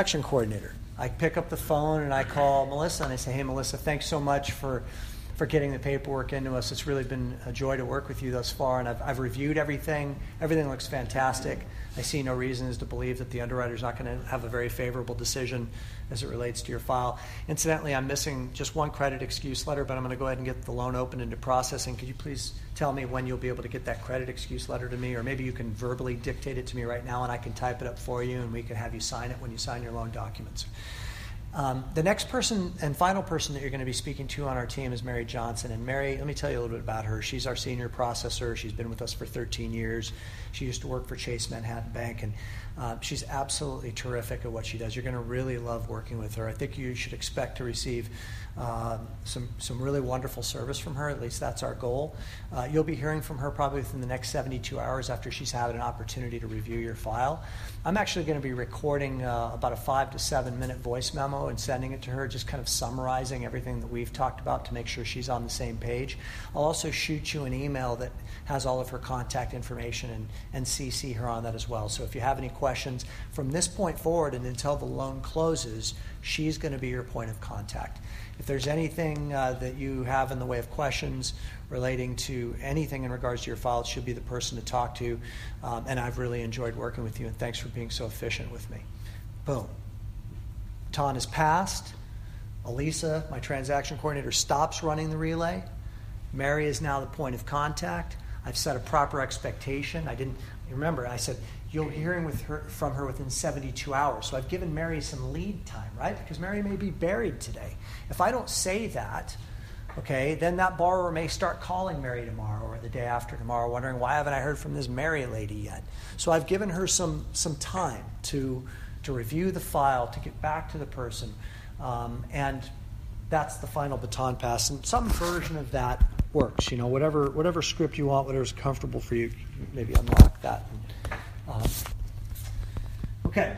Action coordinator. I pick up the phone and I call Melissa and I say, hey, Melissa, thanks so much for getting the paperwork into us. It's really been a joy to work with you thus far, and I've reviewed everything. Everything looks fantastic. I see no reasons to believe that the underwriter's not going to have a very favorable decision as it relates to your file. Incidentally, I'm missing just one credit excuse letter, but I'm going to go ahead and get the loan opened into processing. Could you please tell me when you'll be able to get that credit excuse letter to me, or maybe you can verbally dictate it to me right now and I can type it up for you and we can have you sign it when you sign your loan documents. The next person and final person that you're going to be speaking to on our team is Mary Johnson. And Mary, let me tell you a little bit about her. She's our senior processor. She's been with us for 13 years. She used to work for Chase Manhattan Bank, and she's absolutely terrific at what she does. You're going to really love working with her. I think you should expect to receive some really wonderful service from her. At least that's our goal. You'll be hearing from her probably within the next 72 hours after she's had an opportunity to review your file. I'm actually going to be recording about a 5 to 7 minute voice memo and sending it to her, just kind of summarizing everything that we've talked about to make sure she's on the same page. I'll also shoot you an email that has all of her contact information and CC her on that as well. So if you have any questions from this point forward and until the loan closes, she's going to be your point of contact. If there's anything that you have in the way of questions relating to anything in regards to your file, she'll be the person to talk to. And I've really enjoyed working with you, and thanks for being so efficient with me. Boom. Baton is passed. Elisa, my transaction coordinator, stops running the relay. Mary is now the point of contact. I've set a proper expectation. I said you'll be hearing from her within 72 hours. So I've given Mary some lead time, right? Because Mary may be buried today. If I don't say that, okay, then that borrower may start calling Mary tomorrow or the day after tomorrow wondering, why haven't I heard from this Mary lady yet? So I've given her some time to review the file, to get back to the person, and that's the final baton pass. And some version of that works. You know, whatever script you want, whatever's comfortable for you, maybe unlock that. Okay.